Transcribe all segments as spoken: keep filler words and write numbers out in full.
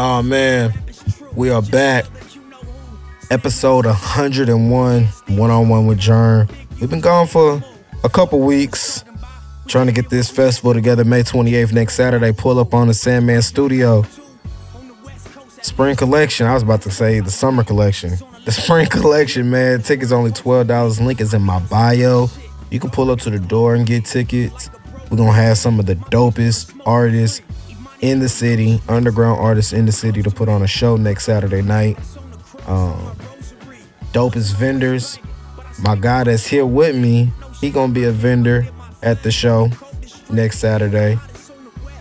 Oh man, we are back. Episode one oh one, one-on-one with Jern. We've been gone for a couple weeks, trying to get this festival together. May twenty-eighth, next Saturday. Pull up on the Sandman Studio. Spring collection. I was about to say the summer collection. The spring collection, man. Tickets only twelve dollars. Link is in my bio. You can pull up to the door and get tickets. We're going to have some of the dopest artists in the city, underground artists in the city, to put on a show next Saturday night. Um, dopest vendors. My guy that's here with me, he going to be a vendor at the show next Saturday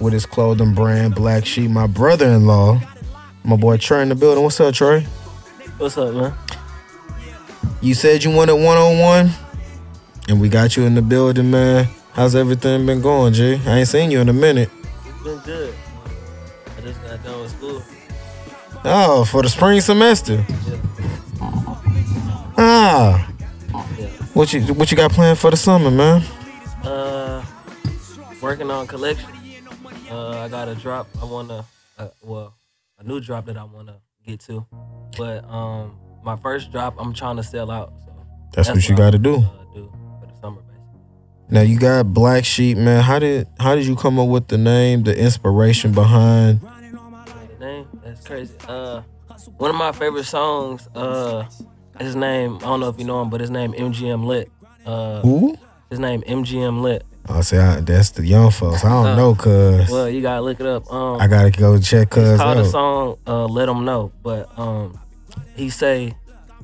with his clothing brand, Black Sheep. My brother-in-law, my boy Trey in the building. What's up, Trey? What's up, man? You said you wanted one-on-one, and we got you in the building, man. How's everything been going, G? I ain't seen you in a minute. It's been good. I just got done with school. Oh, for the spring semester? Yeah. Ah. Yeah. What you what you got planned for the summer, man? Uh, working on collection. Uh, I got a drop. I wanna, uh, well, a new drop that I wanna get to. But um, my first drop, I'm trying to sell out. So that's, that's what you what gotta do. Uh, do for the summer, basically. Now you got Black Sheep, man. How did how did you come up with the name? The inspiration behind the name? That's crazy. Uh, one of my favorite songs. Uh, his name. I don't know if you know him, but his name M G M Lit. Uh, Who? His name M G M Lit. Oh, see, I, that's the young folks. I don't uh, know, cuz. Well, you gotta look it up. Um, I gotta go check cuz out. He called the song uh, Let 'Em Know, but um, he say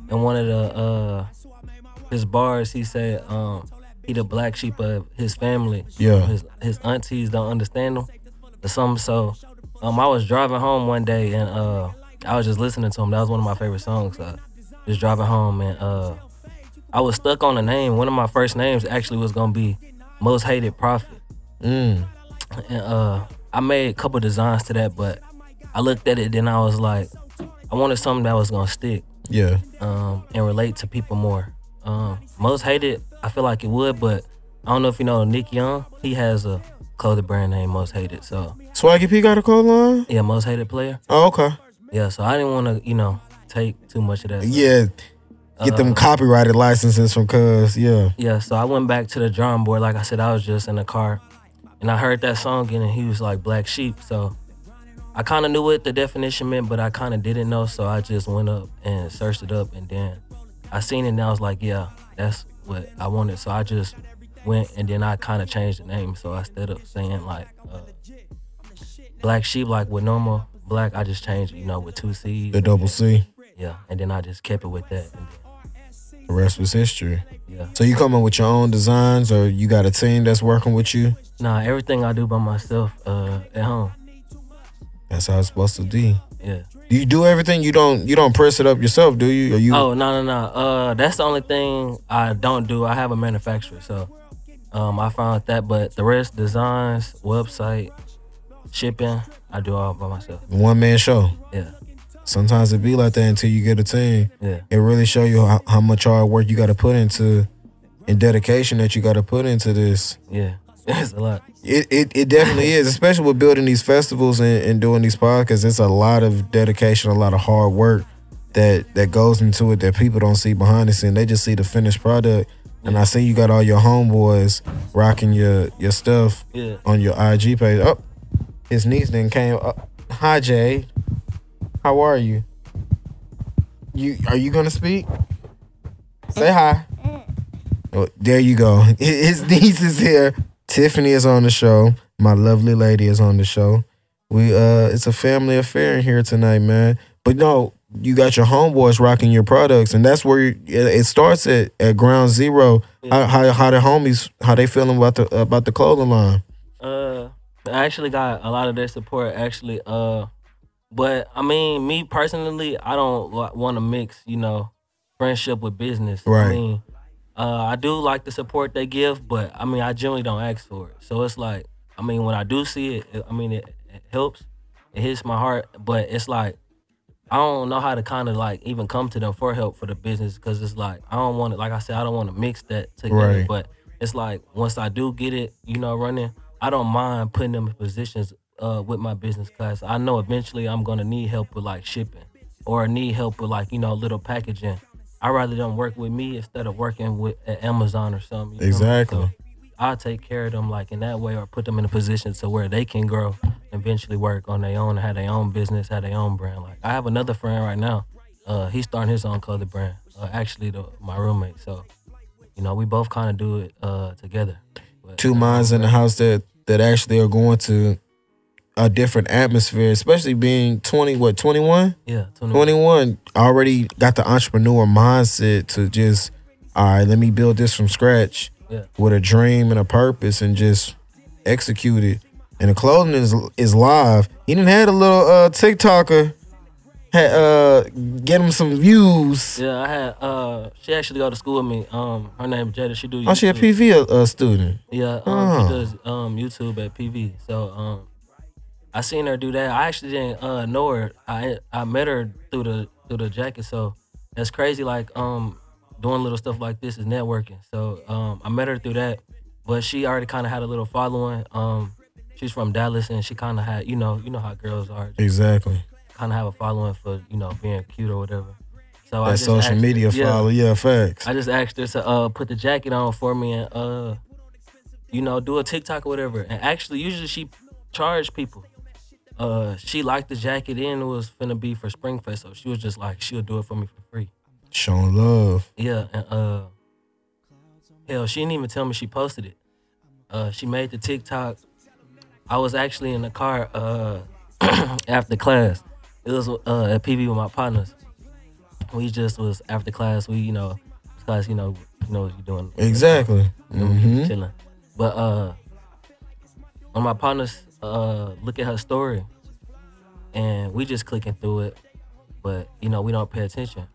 in one of the uh, his bars, he said um, he the black sheep of his family. Yeah. His, his aunties don't understand him or something. So um, I was driving home one day and uh, I was just listening to him. That was one of my favorite songs. So just driving home and uh, I was stuck on a name. One of my first names actually was gonna be Most Hated Prophet. Mm. And uh, I made a couple designs to that, but I looked at it, then I was like, I wanted something that was gonna stick. Yeah. Um, and relate to people more. Um, Most Hated, I feel like it would, but I don't know if you know Nick Young. He has a clothing brand named Most Hated. So Swaggy P got a clothing line? Yeah, Most Hated Player. Oh, okay. Yeah, so I didn't wanna, you know, take too much of that. Yeah. Get them uh, copyrighted licenses from cuz, yeah. Yeah, so I went back to the drawing board. Like I said, I was just in the car. And I heard that song again, and he was like, Black Sheep. So I kind of knew what the definition meant, but I kind of didn't know. So I just went up and searched it up. And then I seen it, and I was like, yeah, that's what I wanted. So I just went, and then I kind of changed the name. So instead of saying, like, uh, Black Sheep, like with normal black, I just changed it, you know, with two C's. The double C. Yeah, and then I just kept it with that. And the rest was history. Yeah. So you coming with your own designs, or you got a team that's working with you? Nah, everything I do by myself uh, at home. That's how it's supposed to be. Yeah. You do everything. You don't. You don't press it up yourself, do you? Or you? Oh no no no. Uh, that's the only thing I don't do. I have a manufacturer, so um, I found that. But the rest, designs, website, shipping, I do all by myself. One man show. Yeah. Sometimes it be like that until you get a team. Yeah. It really show you how, how much hard work you got to put into, and dedication that you got to put into this. Yeah, it's a lot. It it, it definitely is, especially with building these festivals and, and doing these podcasts. It's a lot of dedication, a lot of hard work that, that goes into it that people don't see behind the scene. They just see the finished product. Yeah. And I see you got all your homeboys rocking your, your stuff yeah. on your I G page. Oh, his niece then came up. Hi, Jay. How are you? You are you gonna speak? Say hi. Oh, there you go. His niece is here. Tiffany is on the show. My lovely lady is on the show. We uh, it's a family affair in here tonight, man. But no, you got your homeboys rocking your products, and that's where you, it starts at, at ground zero. Yeah. How, how how the homies how they feeling about the about the clothing line? Uh, I actually got a lot of their support. Actually, uh. But, I mean, me personally, I don't want to mix, you know, friendship with business. Right. I mean, uh, I do like the support they give, but, I mean, I generally don't ask for it. So it's like, I mean, when I do see it, it I mean, it, it helps. It hits my heart. But it's like, I don't know how to kind of, like, even come to them for help for the business because it's like, I don't want to, like I said, I don't want to mix that together. Right. But it's like, once I do get it, you know, running, I don't mind putting them in positions uh, with my business class, I know eventually I'm going to need help with like shipping or need help with like, you know, little packaging. I rather them work with me instead of working with at Amazon or something. You exactly. Know? So I'll take care of them like in that way, or put them in a position to where they can grow and eventually work on their own, have their own business, have their own brand. Like I have another friend right now. Uh, he's starting his own clothing brand, uh, actually the, my roommate. So, you know, we both kind of do it uh, together. But two minds in the house that, that actually are going to a different atmosphere, especially being twenty, what, twenty-one? Yeah, twenty-one. twenty-one already got the entrepreneur mindset to just, all right, let me build this from scratch yeah. with a dream and a purpose and just execute it. And the clothing is is live. He done had a little uh, TikToker. Had, uh, get him some views. Yeah, I had. Uh, she actually go to school with me. Um, her name is Jada. She do. YouTube. Oh, she a P V uh, student. Yeah, um, oh. She does um YouTube at P V. So um, I seen her do that. I actually didn't uh know her. I I met her through the through the jacket. So that's crazy. Like um, doing little stuff like this is networking. So um, I met her through that. But she already kind of had a little following. Um, she's from Dallas, and she kind of had you know you know how girls are. Exactly. Kind of have a following for, you know, being cute or whatever. So that I just social media her, yeah, follow, yeah, facts. I just asked her to uh, put the jacket on for me and, uh, you know, do a TikTok or whatever. And actually, usually she charged people. Uh, she liked the jacket and it was finna be for Springfest, so she was just like, she'll do it for me for free. Showing love. Yeah, and uh, hell, she didn't even tell me she posted it. Uh, she made the TikTok. I was actually in the car uh, after class. It was uh, at P B with my partners. We just was after class. We, you know, class, you know, you know what you're doing. Exactly. You know, mm-hmm. Chilling. But uh, when my partners uh, look at her story, and we just clicking through it, but you know we don't pay attention.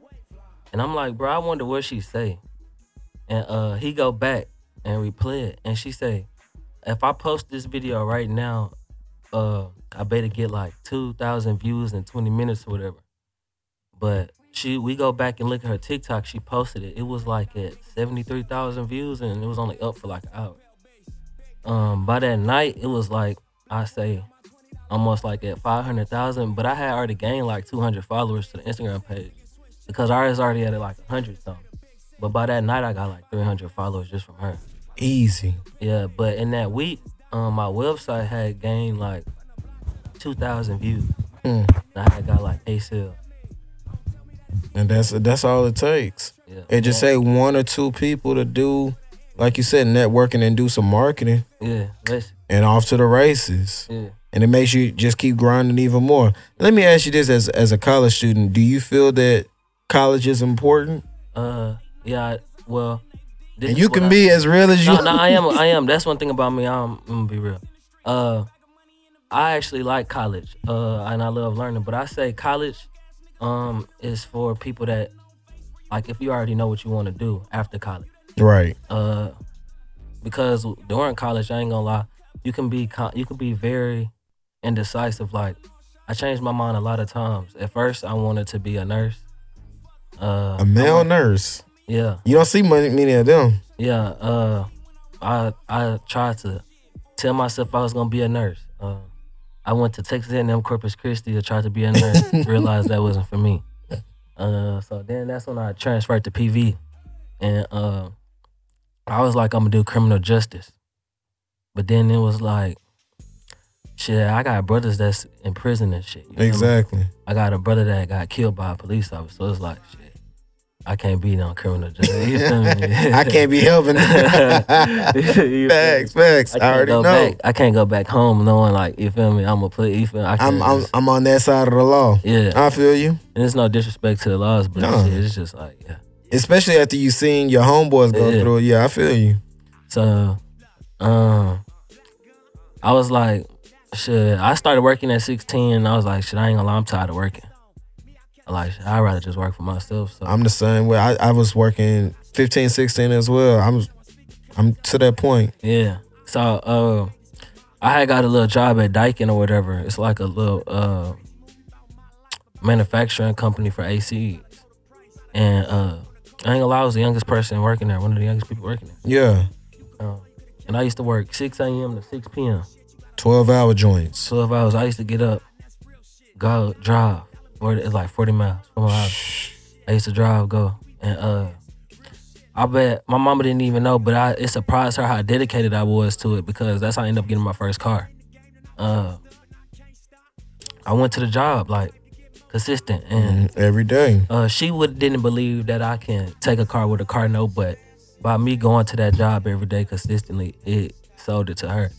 And I'm like, bro, I wonder what she say. And uh, he go back and replay it, and she say, if I post this video right now, uh. I better get like two thousand views in twenty minutes or whatever. But she, we go back and look at her TikTok. She posted it. It was like at seventy-three thousand views, and it was only up for like an hour. Um, by that night, it was like, I say, almost like at five hundred thousand. But I had already gained like two hundred followers to the Instagram page because I was already at like one hundred something. But by that night, I got like three hundred followers just from her. Easy. Yeah, but in that week, um, my website had gained like two thousand views. Mm. And I got like eight sales. And that's that's all it takes. Yeah. It just yeah. say one or two people to do, like you said, networking and do some marketing. Yeah. That's, and off to the races. Yeah. And it makes you just keep grinding even more. Let me ask you this as as a college student. Do you feel that college is important? Uh, yeah, I, well. This and you can be I, as real as you. No, no, I am. I am. That's one thing about me. I'm, I'm going to be real. Uh. I actually like college, uh, and I love learning, but I say college um, is for people that, like, if you already know what you want to do after college. Right. Uh, because during college, I ain't gonna lie, you can be you can be very indecisive. Like, I changed my mind a lot of times. At first, I wanted to be a nurse. Uh, a male wanted, nurse? Yeah. You don't see many of them. Yeah. Uh, I, I tried to tell myself I was gonna be a nurse. Uh, I went to Texas A and M Corpus Christi to try to be a nurse, realized that wasn't for me. Uh, so then that's when I transferred to P V. And uh, I was like, I'm going to do criminal justice. But then it was like, shit, I got brothers that's in prison and shit. You know exactly. I mean? I got a brother that got killed by a police officer. So it's like, shit, I can't be no criminal justice. You feel me? I can't be helping. Facts, facts. I, I already know. Back. I can't go back home knowing, like, you feel me? I'm a play. You feel me? I I'm, I'm, just, I'm on that side of the law. Yeah, I feel you. And it's no disrespect to the laws, but no. it's, it's just like, yeah. Especially after you seen your homeboys go yeah. through. Yeah, I feel you. So, um, I was like, shit. I started working at sixteen, and I was like, shit. I ain't gonna lie, I'm tired of working. Like, I'd rather just work for myself. So. I'm the same way. I, I was working fifteen, sixteen as well. I'm I'm to that point. Yeah. So uh, I had got a little job at Daikin or whatever. It's like a little uh, manufacturing company for A Cs. And uh, I ain't gonna lie, I was the youngest person working there, one of the youngest people working there. Yeah. Uh, and I used to work six a.m. to six p.m. twelve hour joints. twelve hours. I used to get up, go drive. It's like forty miles from my house. I used to drive, go. And uh, I bet my mama didn't even know, but I, it surprised her how dedicated I was to it, because that's how I ended up getting my first car. Uh, I went to the job, like, consistent. And every day. Uh, she would didn't believe that I can take a car with a car note, but by me going to that job every day consistently, it sold it to her.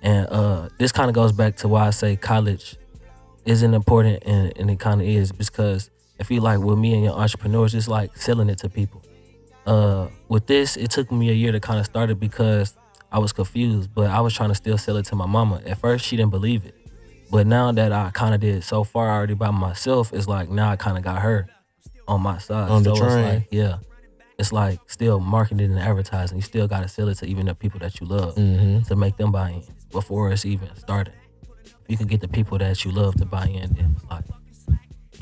And uh, this kind of goes back to why I say college isn't important, and, and it kind of is, because I feel like with me and your entrepreneurs, it's like selling it to people. Uh, with this, it took me a year to kind of start it because I was confused, but I was trying to still sell it to my mama. At first, she didn't believe it. But now that I kind of did so far already by myself, it's like now I kind of got her on my side. On the so train. It's like, yeah. It's like still marketing and advertising. You still got to sell it to even the people that you love mm-hmm. to make them buy in before it's even started. You can get the people that you love to buy in. Then, like,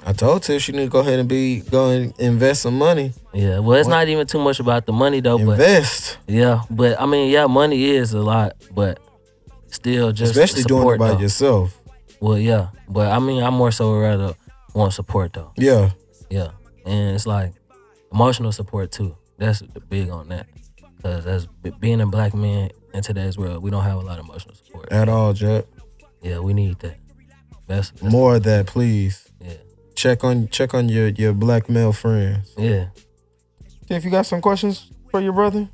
I told Tiff she need to go ahead and be go and invest some money. Yeah, well, it's what? Not even too much about the money though. Invest. But, yeah, but I mean, yeah, money is a lot, but still just especially support, doing it by though. Yourself. Well, yeah, but I mean, I more so rather want support though. Yeah, yeah, and it's like emotional support too. That's big on that, because that's being a black man in today's world. We don't have a lot of emotional support at all, Jack. Yeah, we need that. That's, that's more of that, please. Yeah. Check on check on your, your black male friends. Yeah. If you got some questions for your brother?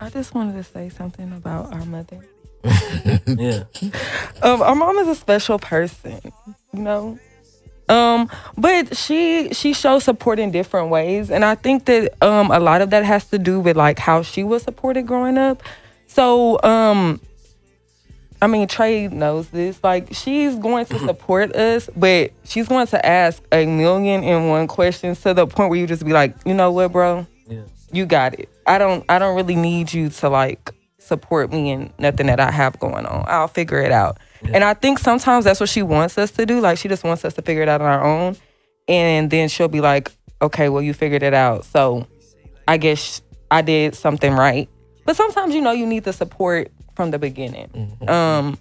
I just wanted to say something about our mother. Yeah. Um, our mom is a special person, you know. Um, but she she shows support in different ways, and I think that um a lot of that has to do with like how she was supported growing up. So um I mean, Trey knows this. Like, she's going to support us, but she's going to ask a million and one questions to the point where you just be like, you know what, bro? Yeah. You got it. I don't I don't really need you to, like, support me in nothing that I have going on. I'll figure it out. Yeah. And I think sometimes that's what she wants us to do. Like, she just wants us to figure it out on our own. And then she'll be like, okay, well, you figured it out. So I guess I did something right. But sometimes, you know, you need the support from the beginning. Mm-hmm. Um,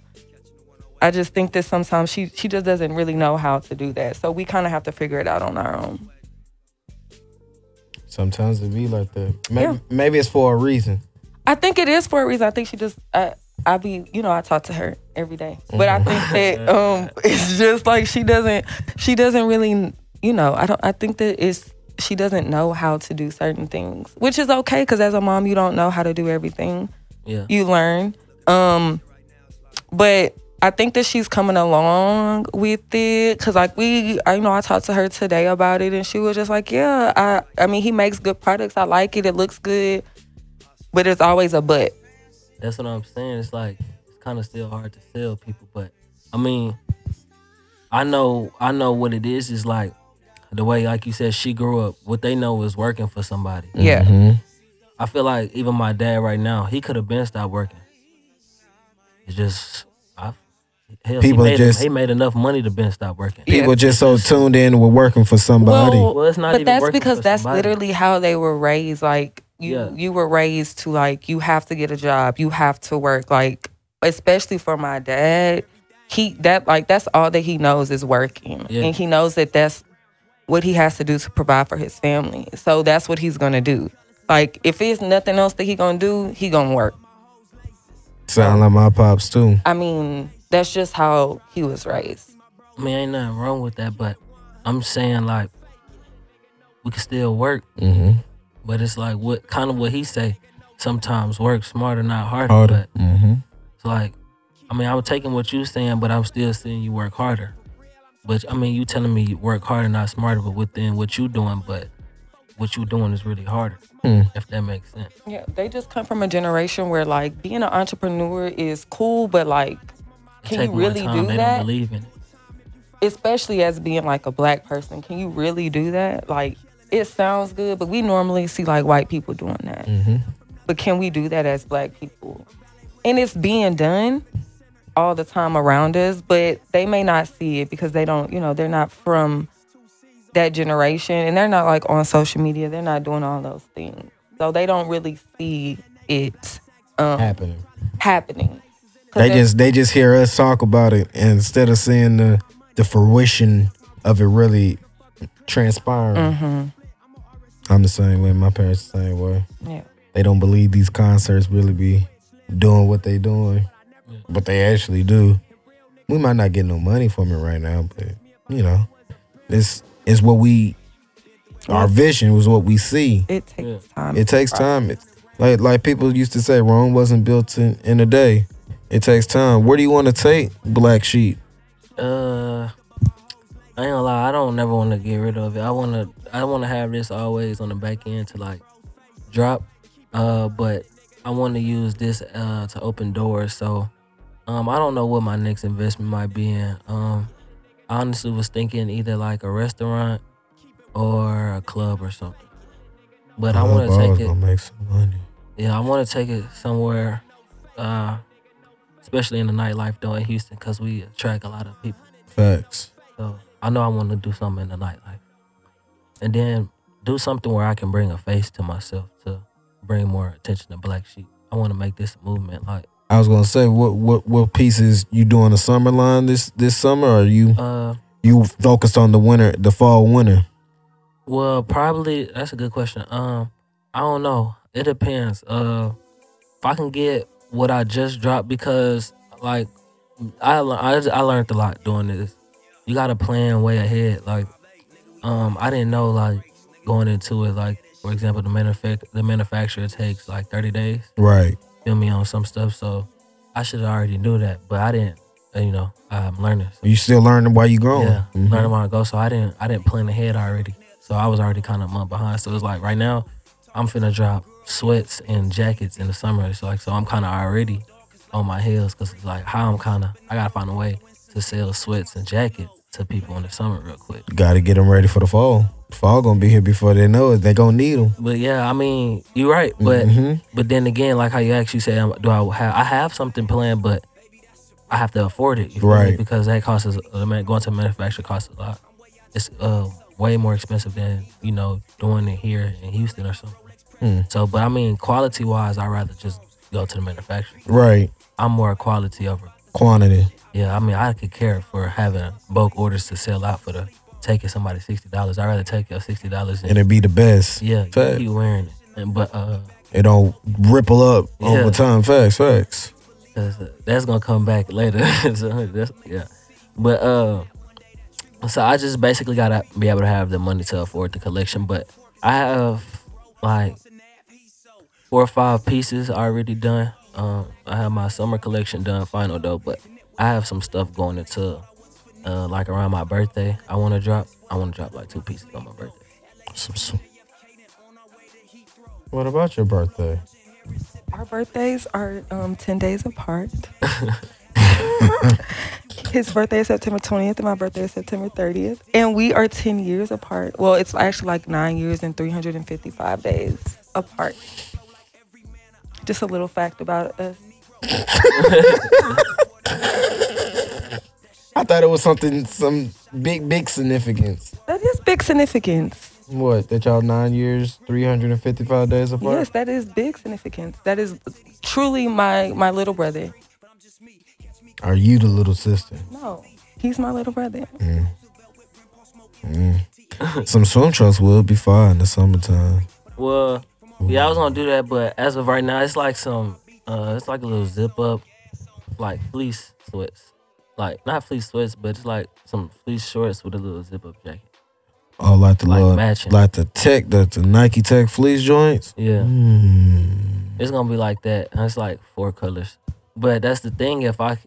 I just think that sometimes she, she just doesn't really know how to do that. So we kind of have to figure it out on our own. Sometimes it be like that. Maybe, yeah. maybe it's for a reason. I think it is for a reason. I think she just, I, I be, you know, I talk to her every day. Mm-hmm. But I think that um, it's just like she doesn't, she doesn't really, you know, I don't, I think that it's, she doesn't know how to do certain things, which is okay, because as a mom, you don't know how to do everything. Yeah. You learn. Um, but I think that she's coming along with it, because like we, I, you know, I talked to her today about it, and she was just like, yeah, I, I mean, he makes good products. I like it. It looks good, but it's always a but. That's what I'm saying. It's like, it's kind of still hard to sell people, but I mean, I know, I know what it is. It's like the way, like you said, she grew up, what they know is working for somebody. Yeah. Mm-hmm. I feel like even my dad right now, he could have been stopped working. It's just, I, hell, people he made, just he made enough money to Ben stop working. People yeah. just so tuned in with working for somebody. Well, well it's not but even that's because that's somebody. Literally how they were raised. Like you, yeah. you were raised to like you have to get a job, you have to work. Like especially for my dad, he that like that's all that he knows is working, yeah. and he knows that that's what he has to do to provide for his family. So that's what he's gonna do. Like if there's nothing else that he gonna do, he gonna work. Sound like my pops too. I mean, that's just how he was raised. I mean, ain't nothing wrong with that, but I'm saying like we can still work, mm-hmm. but it's like what kind of what he say. Sometimes work smarter, not harder. harder. But mm-hmm. it's like, I mean, I'm taking what you saying, but I'm still seeing you work harder. But I mean, you telling me you work harder, not smarter, but within what you doing, but. What you doing is really harder, mm. if that makes sense. Yeah, they just come from a generation where, like, being an entrepreneur is cool, but, like, can you really do that? They don't believe in it. Especially as being, like, a black person. Can you really do that? Like, it sounds good, but we normally see, like, white people doing that. Mm-hmm. But can we do that as black people? And it's being done all the time around us, but they may not see it because they don't, you know, they're not from that generation, and they're not like on social media, they're not doing all those things, so they don't really see it um, happening happening They just they just hear us talk about it, and instead of seeing the the fruition of it really transpiring. Mm-hmm. I'm the same way. My parents the same way. Yeah. They don't believe these concerts really be doing what they doing, but they actually do. We might not get no money from it right now, but you know, it's it's what we. Our vision was what we see. It takes time. It takes time. It, like like people used to say, Rome wasn't built in, in a day. It takes time. Where do you want to take Black Sheep? Uh, I ain't gonna lie. I don't never want to get rid of it. I wanna I wanna have this always on the back end to like drop. Uh, but I want to use this uh to open doors. So, um, I don't know what my next investment might be in. Um, I honestly was thinking either like a restaurant or a club or something. But I want to take it. Gonna make some money. Yeah, I want to take it somewhere, uh, especially in the nightlife though in Houston, because we attract a lot of people. Facts. So I know I want to do something in the nightlife, and then do something where I can bring a face to myself to bring more attention to Black Sheep. I want to make this movement. Like I was gonna say, what what what pieces you doing the summer line this this summer? Or are you uh, you focused on the winter, the fall winter? Well, probably, that's a good question. Um, I don't know. It depends. Uh, if I can get what I just dropped, because like I I, I learned a lot doing this. You got to plan way ahead. Like, um, I didn't know like going into it. Like, for example, the manufac- the manufacturer takes like thirty days. Right. Feel me on some stuff. So I should have already knew that, but I didn't. You know, I'm learning. So. You still learning while you growing. Yeah, mm-hmm. learning while I go. So I didn't I didn't plan ahead already. So I was already kind of a month behind. So it's like right now, I'm finna drop sweats and jackets in the summer. It's like, so I'm kind of already on my heels, because it's like how I'm kind of, I gotta find a way to sell sweats and jackets to people in the summer real quick. Gotta get them ready for the fall. Fall gonna be here before they know it. They gonna need them. But yeah, I mean, you're right. But mm-hmm. but then again, like how you actually said, do I have, I have something planned, but I have to afford it. You know, right. Because that costs, us, going to manufacturer costs a lot. It's, uh, way more expensive than, you know, doing it here in Houston or something. Hmm. So, but I mean, quality wise, I'd rather just go to the manufacturer. Right. I'm more quality over quantity. Yeah, I mean, I could care for having bulk orders to sell out for the taking somebody sixty dollars. I'd rather take your sixty dollars and it be the best. Yeah, facts. You keep wearing it, and, but uh, it don't ripple up yeah. over time. Facts, facts. That's, uh, that's gonna come back later. So that's, yeah, but uh. So I just basically gotta be able to have the money to afford the collection, but I have like four or five pieces already done. Um, I have my summer collection done, final though, but I have some stuff going into uh, like around my birthday. I want to drop. I want to drop like two pieces on my birthday. Some, some. What about your birthday? Our birthdays are um, ten days apart. His birthday is September twentieth and my birthday is September thirtieth. And we are ten years apart. Well, it's actually like nine years and three hundred fifty-five days apart. Just a little fact about us. I thought it was something, some big, big significance. That is big significance. What, that y'all nine years, three hundred fifty-five days apart? Yes, that is big significance. That is truly my, my little brother. Are you the little sister? No, he's my little brother. Mm. Mm. Some swim trunks will be fine in the summertime. Well, ooh. Yeah, I was gonna do that, but as of right now, it's like some, uh, it's like a little zip up, like fleece sweats, like not fleece sweats, but it's like some fleece shorts with a little zip up jacket. Oh, like the like little, matching, like the Tech, the, the Nike Tech fleece joints. Yeah, mm. It's gonna be like that. And it's like four colors, but that's the thing. If I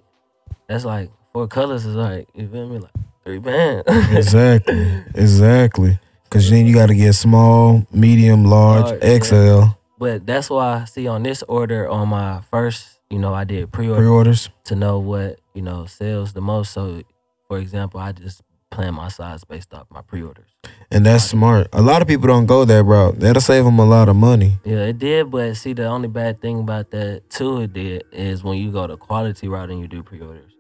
That's like four colors is like, you feel me? Like three bands. Exactly. Exactly. Because then you got to get small, medium, large, large X L. Yeah. But that's why I see on this order, on my first, you know, I did pre-orders, pre-orders to know what, you know, sells the most. So, for example, I just plan my size based off my pre-orders. And that's smart. A lot of people don't go that route. That'll save them a lot of money. Yeah, it did. But see, the only bad thing about that, too, it did, is when you go the quality route and you do pre-orders.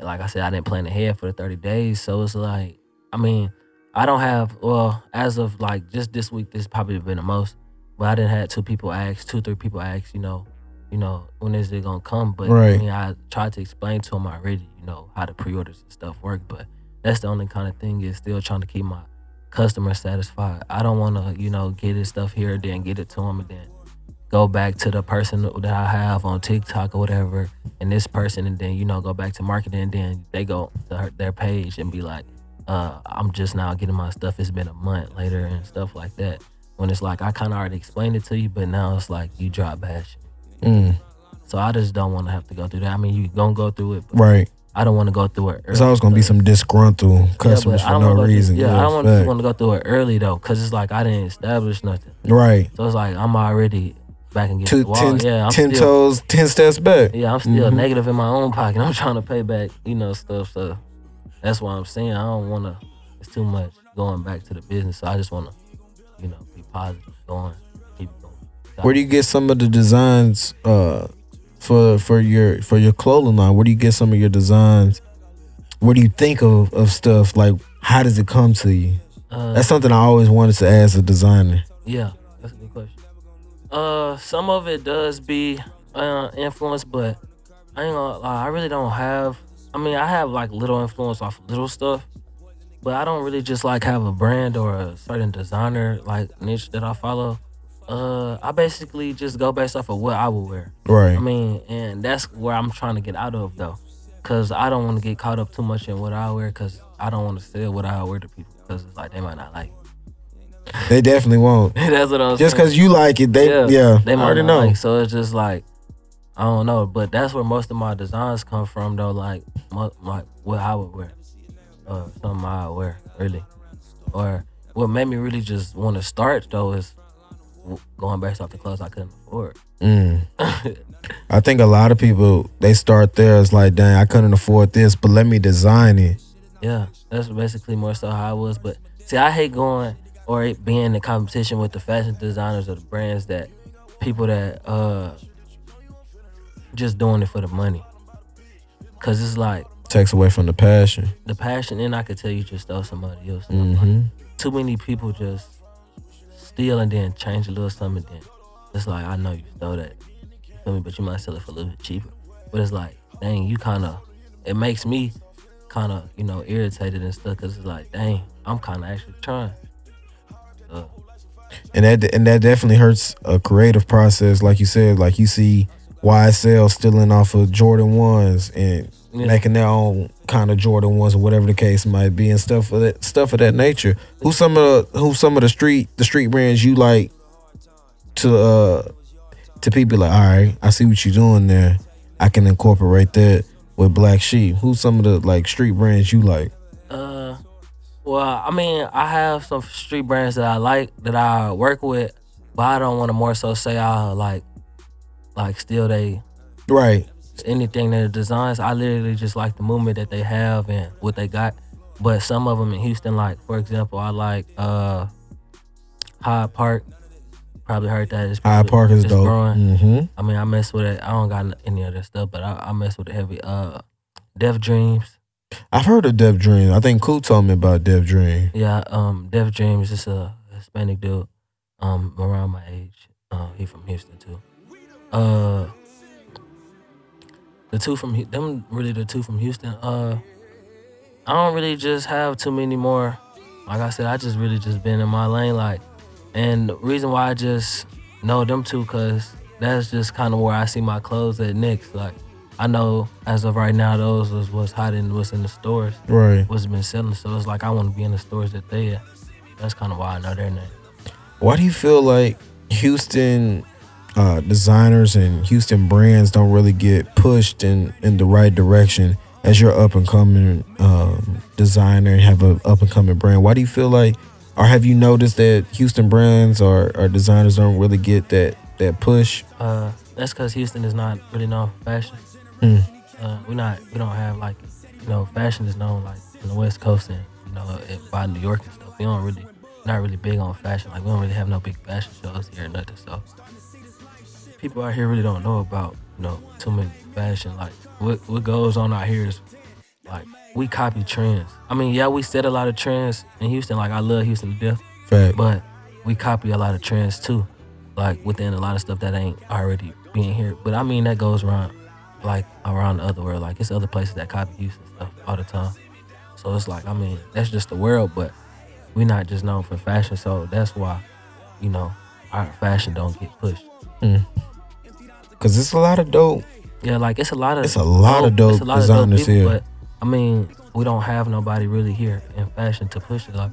Like I said, I didn't plan ahead for the thirty days, so it's like, I mean, I don't have, well, as of like just this week, this probably been the most, but I didn't have two people ask, two, three people ask, you know, you know, when is it gonna come? But right. I mean, I tried to explain to him already, you know, how the pre-orders and stuff work. But that's the only kind of thing is still trying to keep my customer satisfied. I don't want to, you know, get his stuff here, then get it to him, and then go back to the person that I have on TikTok or whatever, and this person, and then, you know, go back to marketing, and then they go to her, their page and be like, uh, I'm just now getting my stuff. It's been a month later and stuff like that. When it's like, I kind of already explained it to you, but now it's like you drop bashing. Mm. So I just don't want to have to go through that. I mean, you gonna go through it, but right. I don't want to go through it early. There's always gonna be some disgruntled customers yeah, for no reason. Through, yeah, yeah, I don't want to go through it early though, cause it's like I didn't establish nothing. Right. So it's like I'm already back against the wall. Ten, yeah, I'm ten still, toes, ten steps back. Yeah, I'm still mm-hmm. negative in my own pocket. I'm trying to pay back, you know, stuff. So that's why I'm saying I don't want to. It's too much going back to the business. So I just want to, you know, be positive, going, keep going. Where do you get some of the designs? Uh, For for your for your clothing line, where do you get some of your designs? What do you think of, of stuff? Like, how does it come to you? Uh, that's something I always wanted to ask a designer. Yeah, that's a good question. Uh, some of it does be uh, influence, but I ain't gonna lie, I really don't have. I mean, I have like little influence off little stuff, but I don't really just like have a brand or a certain designer like niche that I follow. Uh, I basically just go based off of what I would wear. Right. I mean, and that's where I'm trying to get out of though, cause I don't want to get caught up too much in what I wear, cause I don't want to sell what I wear to people, cause it's like they might not like it. They definitely won't. That's what I'm just saying. Just cause you like it, they yeah, yeah they might already not know. Like, so it's just like I don't know, but that's where most of my designs come from though, like my, my what I would wear, uh, something I would wear really, or what made me really just want to start though is going based off the clothes I couldn't afford. Mm. I think a lot of people, they start there, it's like, dang, I couldn't afford this, but let me design it. Yeah, that's basically more so how I was. But see, I hate going or it being in competition with the fashion designers or the brands that people that uh just doing it for the money, cause it's like takes away from the passion. The passion, then I could tell you just owe somebody else. Mm-hmm. Like, too many people just steal and then change a little something, then it's like, I know you stole that, you feel me, but you might sell it for a little bit cheaper. But it's like, dang, you kind of, it makes me kind of, you know, irritated and stuff, because it's like, dang, I'm kind of actually trying. So. And that and that definitely hurts a creative process, like you said, like you see Y S L stealing off of Jordan ones and yeah. making their own kind of Jordan ones or whatever the case might be and stuff of that stuff of that nature. Who some of the, who some of the street the street brands you like to uh, to people like, all right, I see what you're doing there, I can incorporate that with Black Sheep. Who's some of the like street brands you like? Uh, well, I mean, I have some street brands that I like that I work with, but I don't want to more so say I like like steal they right. anything that designs. I literally just like the movement that they have and what they got. But some of them in Houston, like for example, I like uh Hyde Park. Probably heard that. It's probably, Hyde Park is dope. Mm-hmm. I mean, I mess with it. I don't got any other stuff, but I, I mess with it heavy. Uh, Deaf Dreams. I've heard of Deaf Dreams. I think Cool told me about Deaf Dreams. Yeah, um, Deaf Dreams is a Hispanic dude, um, around my age. Uh, he from Houston too. Uh. The two from them really the two from Houston. Uh, I don't really just have too many more. Like I said, I just really just been in my lane. Like, and the reason why I just know them two, cause that's just kind of where I see my clothes at next. Like, I know as of right now, those was what's hot and what's in the stores, right? What's been selling. So it's like I want to be in the stores that they at. That's kind of why I know their name. Why do you feel like Houston? Uh, designers and Houston brands don't really get pushed in, in the right direction? As you're up and coming um, designer and have an up and coming brand, why do you feel like, or have you noticed that Houston brands or, or designers don't really get that that push? Uh, that's because Houston is not really known for fashion. Mm. Uh, we're not, we don't have like, you know, fashion is known like in the West Coast and you know by New York and stuff. We don't really, not really big on fashion. Like we don't really have no big fashion shows here or nothing. So. People out here really don't know about, you know, too many fashion. Like, what what goes on out here is, like, we copy trends. I mean, yeah, we set a lot of trends in Houston. Like, I love Houston to death. Fact. But we copy a lot of trends, too. Like, within a lot of stuff that ain't already being here. But I mean, that goes around, like, around the other world. Like, it's other places that copy use and stuff all the time. So it's like, I mean, that's just the world, but we're not just known for fashion. So that's why, you know, our fashion don't get pushed. Mm. Cause it's a lot of dope. Yeah, like it's a lot of. It's a lot dope, of dope it's a lot designers of dope people, here. But I mean, we don't have nobody really here in fashion to push it. Like,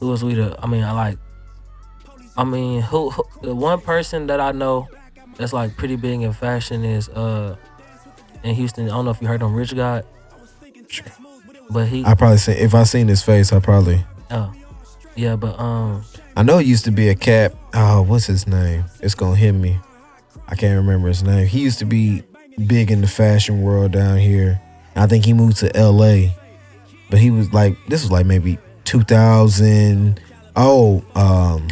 who is we to? I mean, I like. I mean, who, who? The one person that I know that's like pretty big in fashion is uh in Houston. I don't know if you heard him, Rich God. Sure. But he. I probably seen if I seen his face, I probably. Oh. Yeah, but um. I know it used to be a cap. Oh, what's his name? It's gonna hit me. I can't remember his name. He used to be big in the fashion world down here. I think he moved to L A. But he was like, this was like maybe two thousand. Oh, um,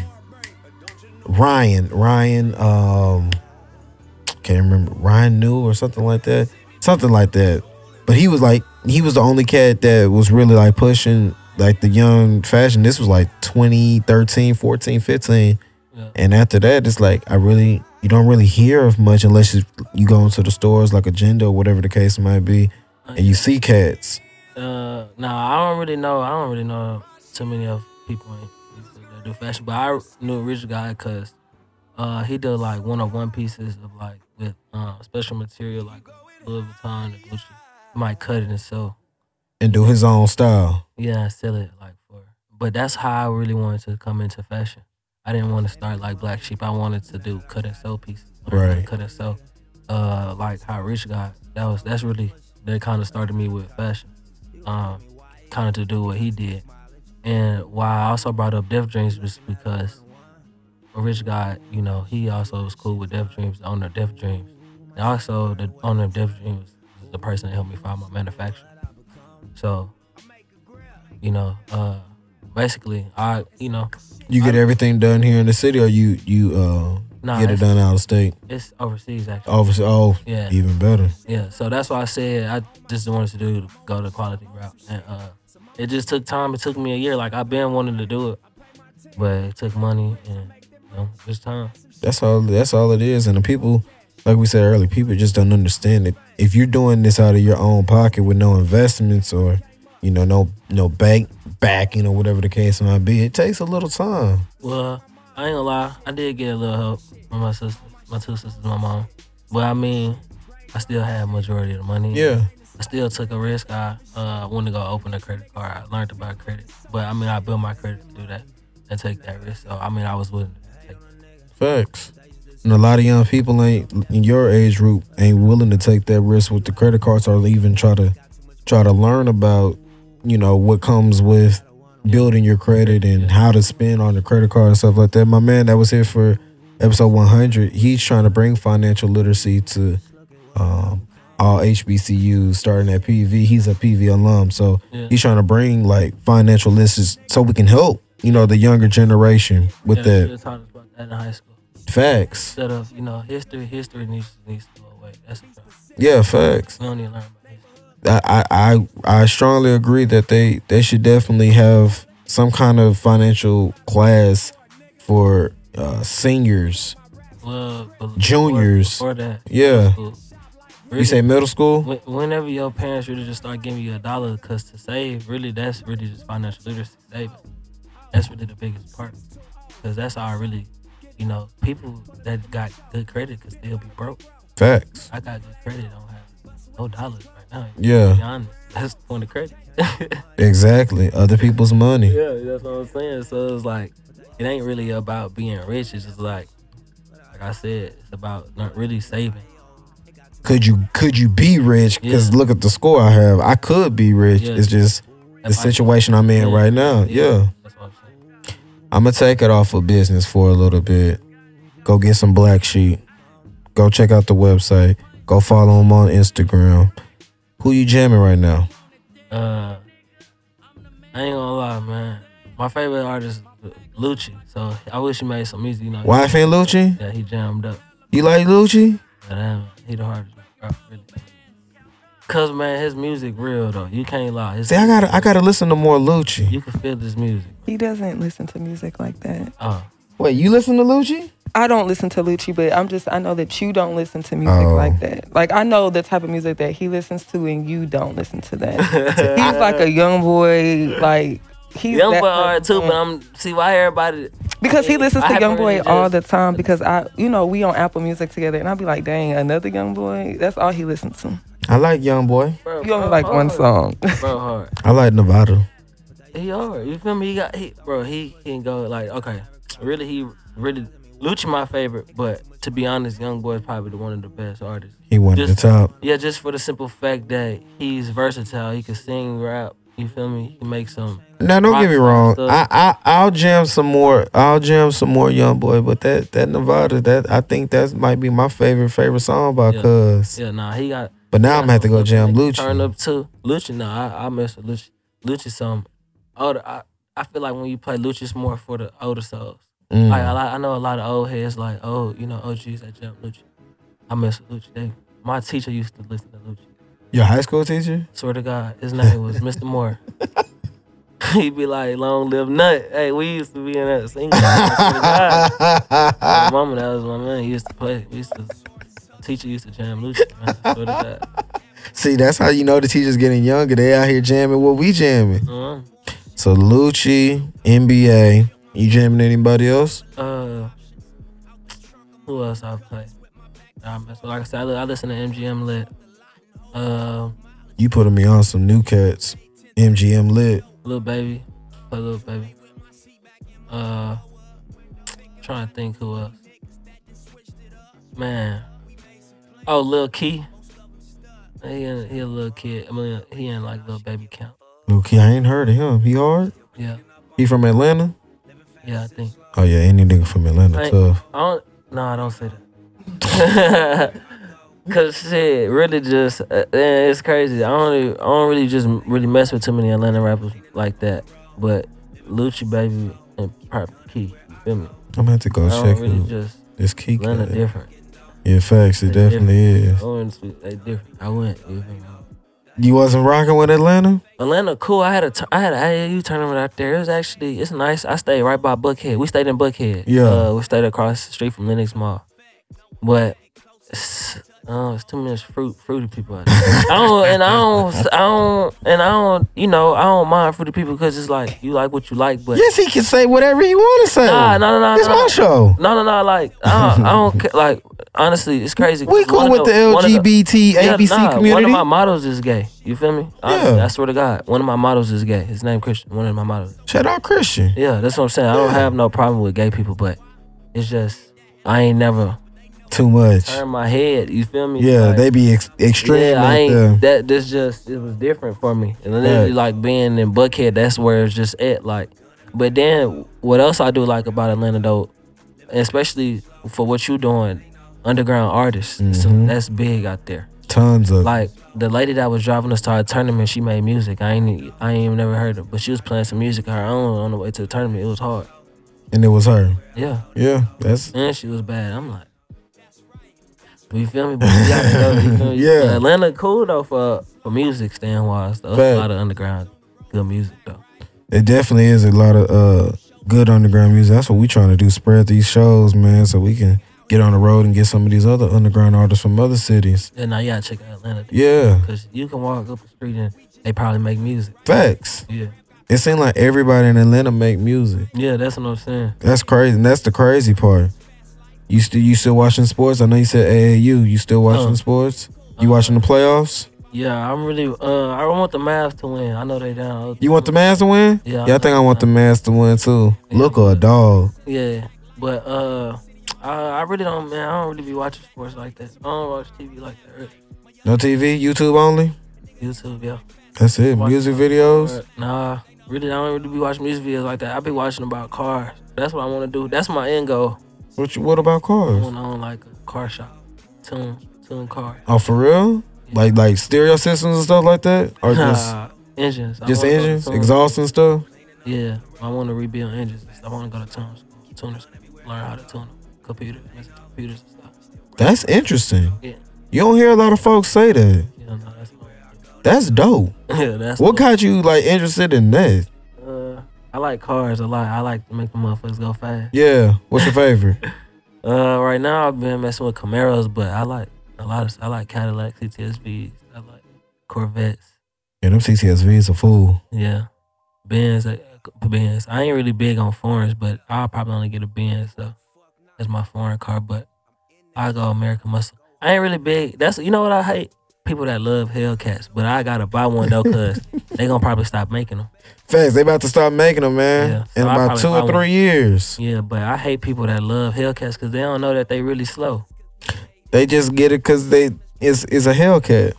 Ryan. Ryan, um, can't remember. Ryan New or something like that. Something like that. But he was like, he was the only cat that was really like pushing like the young fashion. This was like twenty thirteen, fourteen, fifteen. Yeah. And after that, it's like, I really... You don't really hear of much unless you, you go into the stores like Agenda or whatever the case might be, and you see cats. Uh, no, nah, I don't really know. I don't really know too many of people that do fashion, but I knew a Rich Guy because uh, he did like one-on-one pieces of like with uh, special material like Louis Vuitton or Gucci. He might cut it and sell, and do his own style. Yeah, sell it like for. But that's how I really wanted to come into fashion. I didn't want to start like Black Sheep. I wanted to do cut and sew pieces. Right. Cut and sew. Uh, like how Rich Guy, that was, that's really, that kind of started me with fashion. Um, kind of to do what he did. And why I also brought up Def Dreams was because Rich Guy, you know, he also was cool with Def Dreams, the owner of Def Dreams. And also the owner of Def Dreams is the person that helped me find my manufacturer. So, you know, uh, basically, I, you know. You get I, everything done here in the city, or you you uh, nah, get it done out of state? It's overseas, actually. Overseas, oh, yeah. Even better. Yeah, so that's why I said I just wanted to do go the quality route. And uh, it just took time. It took me a year. Like, I've been wanting to do it, but it took money and, you know, it's time. That's all, that's all it is. And the people, like we said earlier, people just don't understand it. If you're doing this out of your own pocket with no investments or, you know, no no bank backing or whatever the case might be, it takes a little time. Well, I ain't gonna lie, I did get a little help from my sister, my two sisters, my mom. But I mean, I still had a majority of the money. Yeah. I still took a risk. I uh, wanted to go open a credit card. I learned about credit. But I mean, I built my credit to do that and take that risk. So I mean, I was willing to take it. Facts. And a lot of young people ain't in your age group ain't willing to take that risk with the credit cards or even try to try to learn about, you know, what comes with building your credit and how to spend on the credit card and stuff like that. My man that was here for episode one hundred, he's trying to bring financial literacy to um, all H B C Us starting at P V. He's a P V alum, so yeah. He's trying to bring, like, financial literacy so we can help, you know, the younger generation with yeah, that. We were talking about that in high school. Facts. Instead of, you know, history, history needs, needs to go away. That's a problem. Yeah, facts. We don't need to learn about I, I I strongly agree that they, they should definitely have some kind of financial class for uh, seniors, well, juniors. Before, before that, yeah. Really, you say middle school? Whenever your parents really just start giving you a dollar, because to save, really, that's really just financial literacy saving. That's really the biggest part. Because that's how I really, you know, people that got good credit could still be broke. Facts. I got good credit, don't have no dollars. No, yeah, to be honest, that's on the credit. Exactly, other people's money. Yeah, that's what I'm saying. So it's like it ain't really about being rich. It's just like, like I said, it's about not really saving. Could you could you be rich? Because yeah. Look at the score I have. I could be rich. Yeah, it's just the situation I'm in right now. Yeah, yeah. That's what I'm saying. I'm gonna take it off of business for a little bit. Go get some Black Sheep. Go check out the website. Go follow them on Instagram. Who you jamming right now? Uh, I ain't gonna lie, man. My favorite artist is Lucci, so I wish he made some music. You know, wife and Lucci? Yeah, he jammed up. You like Lucci? Yeah, man, he the hardest, bro, really. Cause man, his music real though. You can't lie. His See, I gotta, I gotta listen to more Lucci. You can feel this music. He doesn't listen to music like that. Oh, Wait, you listen to Lucci? I don't listen to Lucci, but I'm just, I know that you don't listen to music oh. like that. Like, I know the type of music that he listens to, and you don't listen to that. He's like a young boy, like, he's young that boy hard too, but I'm, see why everybody. Because I mean, he listens I to Young Boy just, all the time, because I, you know, we on Apple Music together, and I'll be like, dang, another Young Boy? That's all he listens to. I like Young Boy. Bro, you only like hard. one song. Bro, hard. I like Nevada. He hard. You feel me? He got, he, bro, he can go like, okay, really, he really, Lucci my favorite, but to be honest, Young Boy is probably one of the best artists. He won just, the top. Yeah, just for the simple fact that he's versatile. He can sing, rap. You feel me? He makes some. Now don't get me wrong. I, I I'll jam some more. I'll jam some more Young Boy, but that that Nevada, that I think that might be my favorite favorite song by yeah. Cuz. Yeah, nah, he got. But now I'm gonna have to go jam Lucci. Turn up too, Lucci. Nah, I I mess with Lucci. Lucci some older. I I feel like when you play Lucci, it's more for the older souls. Mm. Like I, I know a lot of old heads like oh you know O Gs that jam Lucci. I mess with Lucci. They, my teacher used to listen to Lucci. Your high school teacher? Swear to God, his name was Mister Moore. He'd be like, long live Nut. Hey, we used to be in that singing. My mama, that was my man. He used to play. We used to, teacher used to jam Lucci, man. Swear to God. See, that's how you know the teacher's getting younger. They out here jamming what we jamming. Mm-hmm. So Lucci, N B A. You jamming anybody else? Uh, Who else I play? I mess with, like I said, I listen to M G M Lit. Uh, you putting me on some new cats. M G M Lit. Lil Baby. Play Lil Baby. Uh, trying to think who else. Man. Oh, Lil Key. He, ain't, he a little kid. I mean, he ain't like Lil Baby count. Lil Key, I ain't heard of him. He hard? Yeah. He from Atlanta? Yeah, I think. Oh, yeah. Any nigga from Atlanta, tough. I don't, no, I don't say that. Cause shit, really just, uh, it's crazy. I don't, I don't really just really mess with too many Atlanta rappers like that. But Lucci, Baby, and Pop Key, you feel me? I'm gonna have to go I check. Really it. Just it's Key. Atlanta guy. Different. Yeah, facts. It they definitely different. Is. They different. I went. You, you wasn't rocking with Atlanta? Atlanta, cool. I had a, I had an A A U tournament out there. It was actually, it's nice. I stayed right by Buckhead. We stayed in Buckhead. Yeah. Uh, we stayed across the street from Lenox Mall. But. Oh, it's too much fruit, fruity people out there. I don't, and I don't, I don't, and I don't, you know, I don't mind fruity people because it's like, you like what you like, but. Yes, he can say whatever he want to say. Nah, no, no, no. It's my show. No, no, no, like, I don't, I don't like, honestly, it's crazy. We cool with the, the L G B T, the, A B C yeah, nah, community. One of my models is gay. You feel me? Honestly, yeah. I swear to God, one of my models is gay. His name Christian, one of my models. Shout out Christian. Yeah, that's what I'm saying. Yeah. I don't have no problem with gay people, but it's just, I ain't never. Too much. Turn my head. You feel me? Yeah, like, they be ex- extreme. Yeah, I ain't. The, that this just it was different for me. And then yeah. like being in Buckhead, that's where it's just at. Like, but then what else I do like about Atlanta though, especially for what you doing, underground artists. Mm-hmm. So that's big out there. Tons of like the lady that was driving us to our tournament. She made music. I ain't. I ain't even never heard her, but she was playing some music of her own on the way to the tournament. It was hard. And it was her. Yeah. Yeah. That's. And she was bad. I'm like. You feel me? But we gotta go, you feel me? Yeah. Atlanta cool though for for music stand wise though. There's a lot of underground good music though. It definitely is a lot of uh, good underground music. That's what we trying to do, spread these shows, man, so we can get on the road and get some of these other underground artists from other cities. Yeah, now you gotta check out Atlanta. Yeah. Because you can walk up the street and they probably make music. Facts. Yeah. It seems like everybody in Atlanta make music. Yeah, that's what I'm saying. That's crazy. And that's the crazy part. You still you still watching sports? I know you said A A U. You still watching uh, sports? You uh, watching the playoffs? Yeah, I'm really. Uh, I want the Mavs to win. I know they down. You want the Mavs to win? Yeah. Yeah, I think I want the Mavs to win too. Yeah, Look or a dog. Yeah, but uh, I, I really don't. Man, I don't really be watching sports like that. I don't watch T V like that. Really. No T V? YouTube only? YouTube, yeah. That's it. Music videos? Nah, really, I don't really be watching music videos like that. I be watching about cars. That's what I want to do. That's my end goal. What, you, what about cars? I went on like a car shop, tune tune cars. Oh, for real? Yeah. Like like stereo systems and stuff like that, or just uh, engines? Just engines, exhaust and stuff. Yeah, I want to rebuild engines. I want to go to tune tuners, learn how to tune them. Computer, computers and stuff. That's interesting. Yeah. You don't hear a lot of folks say that. Yeah, no, that's. That's dope. Yeah, that's. What dope. Got you like interested in that? Uh, I like cars a lot. I like to make the motherfuckers go fast. Yeah. What's your favorite? uh, right now I've been messing with Camaros, but I like a lot of. I like Cadillac C T S Vs. I like Corvettes. Yeah, them C T S Vs are fool. Yeah, Benz, like, Benz. I ain't really big on foreigns, but I'll probably only get a Benz. So that's my foreign car. But I go American Muscle. I ain't really big. That's you know what I hate. People that love Hellcats, but I gotta buy one though, cause they gonna probably stop making them. Facts, they about to stop making them, man. Yeah, so in I'll about two or three one. years. Yeah, but I hate people that love Hellcats, cause they don't know that they really slow. They just get it cause they it's it's a Hellcat.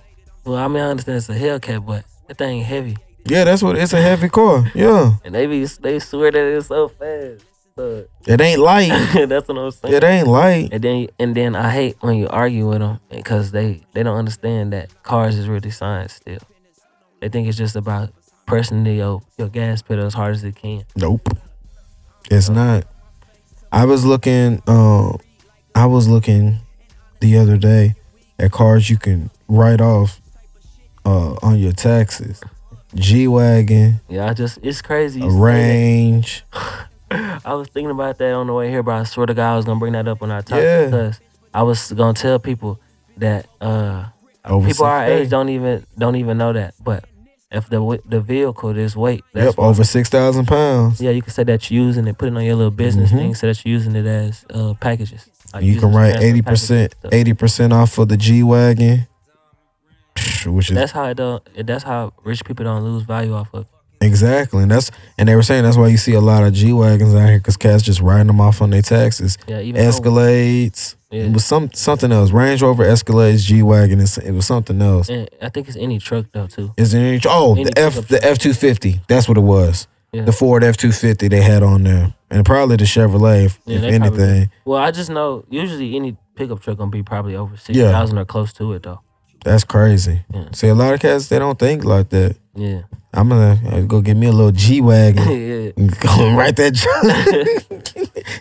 Well, I mean I understand it's a Hellcat, but that thing heavy. Yeah, that's what it's a heavy car. Yeah, and they be they swear that it's so fast. So. It ain't light. That's what I'm saying. It ain't light. And then, and then I hate when you argue with them because they, they don't understand that cars is really science still. They think it's just about pressing the, your your gas pedal as hard as it can. Nope, it's so. not. I was looking. Uh, I was looking the other day at cars you can write off uh, on your taxes. G-Wagon. Yeah, I just it's crazy. A Range. I was thinking about that on the way here, but I swear to God I was gonna bring that up when I talk yeah. because I was gonna tell people that uh, people our age days. don't even don't even know that. But if the the vehicle is weight, that's yep, over six thousand pounds. Yeah, you can say that you're using it, put it on your little business mm-hmm. thing, so that you're using it as uh, packages. Like you can write eighty percent eighty percent off for the G Wagon, which is that's how it don't, that's how rich people don't lose value off of. Exactly, and that's and they were saying that's why you see a lot of G-Wagons out here because cats just riding them off on their taxes. Yeah, even Escalades. Yeah. It was some something else. Range Rover, Escalades, G-Wagon. It was something else. And I think it's any truck though too. Is there any? Oh, any the F the F two fifty. That's what it was. Yeah. The Ford F two fifty they had on there, and probably the Chevrolet if, yeah, if anything. Probably, well, I just know usually any pickup truck gonna be probably over six thousand yeah. or close to it though. That's crazy. Yeah. See, a lot of cats they don't think like that. Yeah. I'm gonna uh, go get me a little G-Wagon. yeah. Go write that.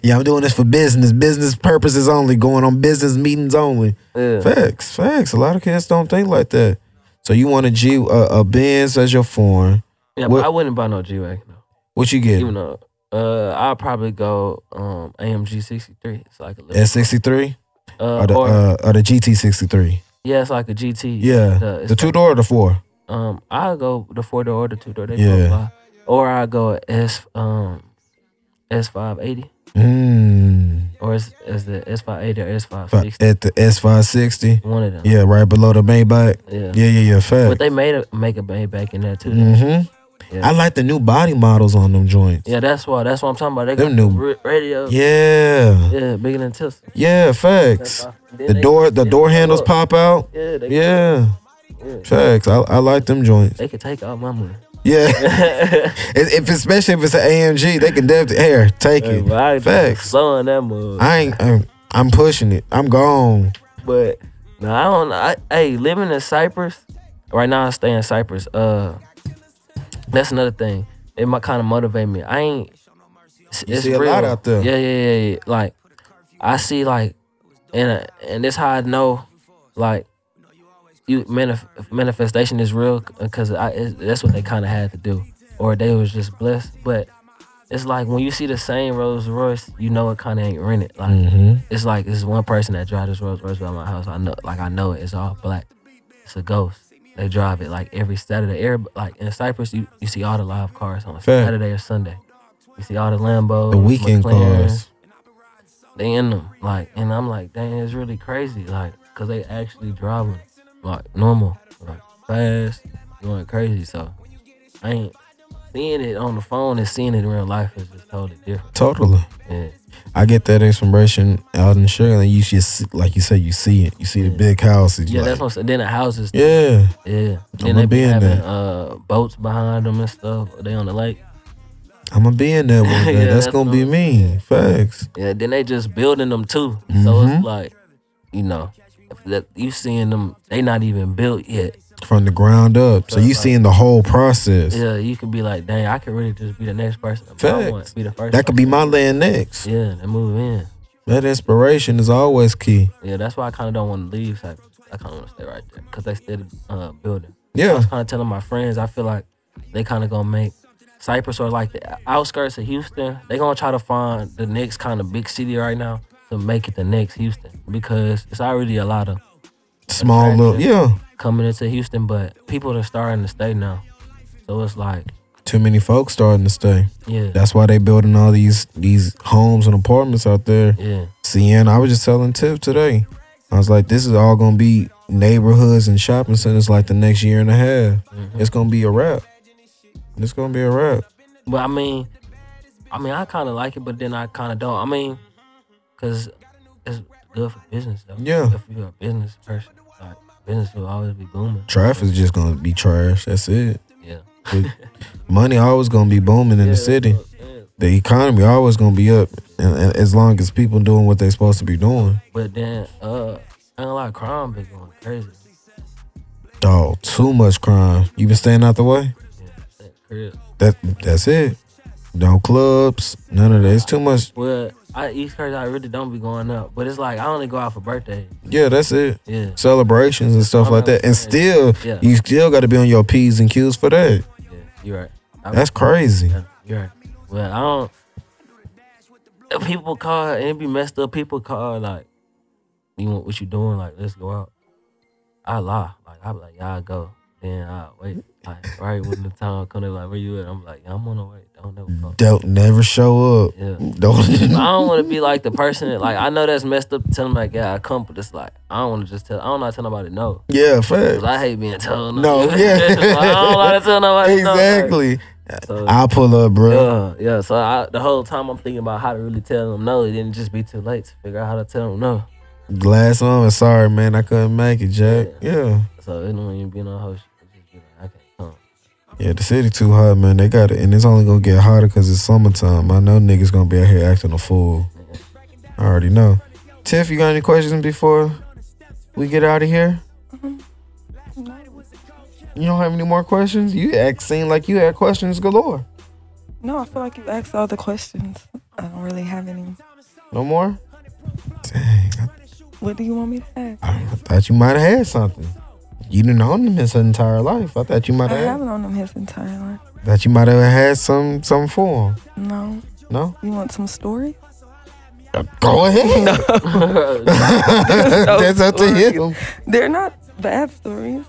yeah, I'm doing this for business. Business purposes only. Going on business meetings only. Yeah. Facts, facts. A lot of kids don't think like that. So you want a G, a, a Benz as your foreign. Yeah, what, but I wouldn't buy no G-Wagon. No. What you get? Even though, uh, I'll probably go um, A M G sixty-three. It's like a little S sixty-three? Uh, or, the, or, uh, or the G T sixty-three? Yeah, it's like a G T. Yeah, the, the two-door like, or the four? Um, I'll go the four door or the two door. They yeah. go or I go S um S five eighty. Mm. Or it's, it's the S five eighty or S five sixty. At the S five sixty. One of them. Yeah, right below the Maybach. Yeah, yeah, yeah, yeah. Fact. But they made a make a Maybach in there too. Mm-hmm. Yeah. I like the new body models on them joints. Yeah, that's why. That's what I'm talking about. They got them new radios. Yeah. Yeah, bigger than Tesla. Yeah, facts. The door, the door handles pop out. Yeah. They yeah. Yeah. Facts. I, I like them joints. They can take all my money. Yeah. if, if especially if it's an A M G, they can definitely here take hey, it. I, Facts. Slowing that move. I ain't. I'm, I'm pushing it. I'm gone. But no, I don't. I hey, living in Cyprus right now. I stay in Cyprus. Uh, that's another thing. It might kind of motivate me. I ain't. It's, you it's see real. a lot out there. Yeah, yeah, yeah, yeah. Like I see, like, and and this how I know, like. You manif- manifestation is real because that's what they kind of had to do, or they was just blessed. But it's like when you see the same Rolls Royce, you know it kind of ain't rented. Like mm-hmm. it's like this one person that drives this Rolls Royce by my house. I know, like I know it. It's all black. It's a ghost. They drive it like every Saturday. Every, like in Cyprus, you, you see all the live cars on Fair. Saturday or Sunday. You see all the Lambos, the weekend McLaren, cars. They in them like, and I'm like, dang, it's really crazy. Like, cause they actually driving. Like normal, like fast, going crazy. So I ain't seeing it on the phone and seeing it in real life is just totally different. Totally. Yeah. I get that inspiration out in Shirley. You just like you said, you see it. You see yeah. the big houses. Yeah, like, that's what I'm saying. Then the houses. Yeah. Yeah. Then I'ma they be having there. Uh, boats behind them and stuff. They on the lake. I'm gonna be in that one. yeah, that's, that's gonna be me. Facts. Yeah. Then they just building them too. Mm-hmm. So it's like, you know. That you seeing them, they not even built yet from the ground up. So, so you like, seeing the whole process. Yeah, you can be like, dang, I could really just be the next person. I want to be the first. That could person. be my land next. Yeah, and move in. That inspiration is always key. Yeah, that's why I kind of don't want to leave. So I, I kind of want to stay right there because they still uh, building. Yeah, so I was kind of telling my friends I feel like they kind of gonna make Cypress or like the outskirts of Houston, they're going to try to find the next kind of big city right now to make it the next Houston, because it's already a lot of small little, yeah, coming into Houston, but people are starting to stay now. So it's like too many folks starting to stay. Yeah. That's why they building all these these homes and apartments out there. Yeah. Sienna, I was just telling Tiff today, I was like, this is all going to be neighborhoods and shopping centers like the next year and a half. Mm-hmm. It's going to be a wrap. It's going to be a wrap. But I mean, I mean, I kind of like it, but then I kind of don't. I mean, because it's good for business, though. Yeah. If you're a business person, like, business will always be booming. Traffic's just going to be trash. That's it. Yeah. Money always going to be booming in yeah, the city. Yeah. The economy always going to be up, and, and as long as people doing what they're supposed to be doing. But then, uh, I ain't a lot of crime been going crazy. Dog, too much crime. You been staying out the way? Yeah, that, that's it. No clubs, none of that. It's too much. Well, I, East Coast, I really don't be going up. But it's like, I only go out for birthdays. Yeah, that's it. Yeah. Celebrations and stuff like that. And still, yeah. you still got to be on your P's and Q's for that. Yeah, you're right. I that's mean, crazy. Yeah, you're right. Well, I don't... If people call, and it be messed up. People call, like, you want what you doing? Like, let's go out. I lie. Like, I be like, yeah, I'll go. Then I wait. Like, right when the time comes, they're like, where you at? I'm like, yeah, I'm on the way. Don't never go. Don't never show up. Yeah. Don't. I don't want to be like the person that, like, I know that's messed up to tell them, like, yeah, I come, but it's like, I don't want to just tell, I don't know to tell nobody no. Yeah, fact. I hate being told no. No, yeah. Like, I don't like to tell nobody exactly. no. Exactly. So, I'll pull up, bro. Yeah, yeah. So I, the whole time I'm thinking about how to really tell them no. It didn't just be too late to figure out how to tell them no. Last one, sorry, man, I couldn't make it, Jack. Yeah. yeah. So it don't even be no host. I can't come. Yeah, the city too hot, man. They got it, and it's only gonna get hotter because it's summertime. I know niggas gonna be out here acting a fool. Yeah. I already know. Tiff, you got any questions before we get out of here? Mm-hmm. You don't have any more questions? You act seem like you had questions galore. No, I feel like you asked all the questions. I don't really have any. No more? Dang. What do you want me to ask? I thought you might have had something. You didn't own him his entire life. I thought you might have. I haven't owned him his entire life. Thought you might have had some something for him. No. No? You want some story? Uh, go ahead. No. That's up to him. They're not bad stories.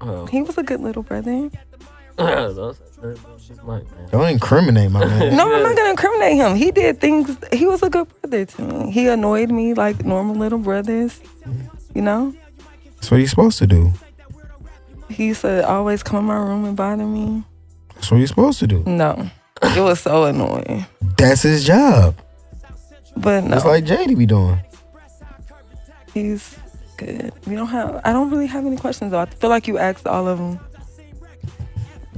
Oh. He was a good little brother. Don't incriminate my man. No, I'm not gonna incriminate him. He did things. He was a good brother to me. He annoyed me like normal little brothers. You know? That's what you're supposed to do. He used to always come in my room and bother me. That's what you're supposed to do. No. It was so annoying. That's his job. But no. It's like J D be doing. He's good. We don't have, I don't really have any questions though. I feel like you asked all of them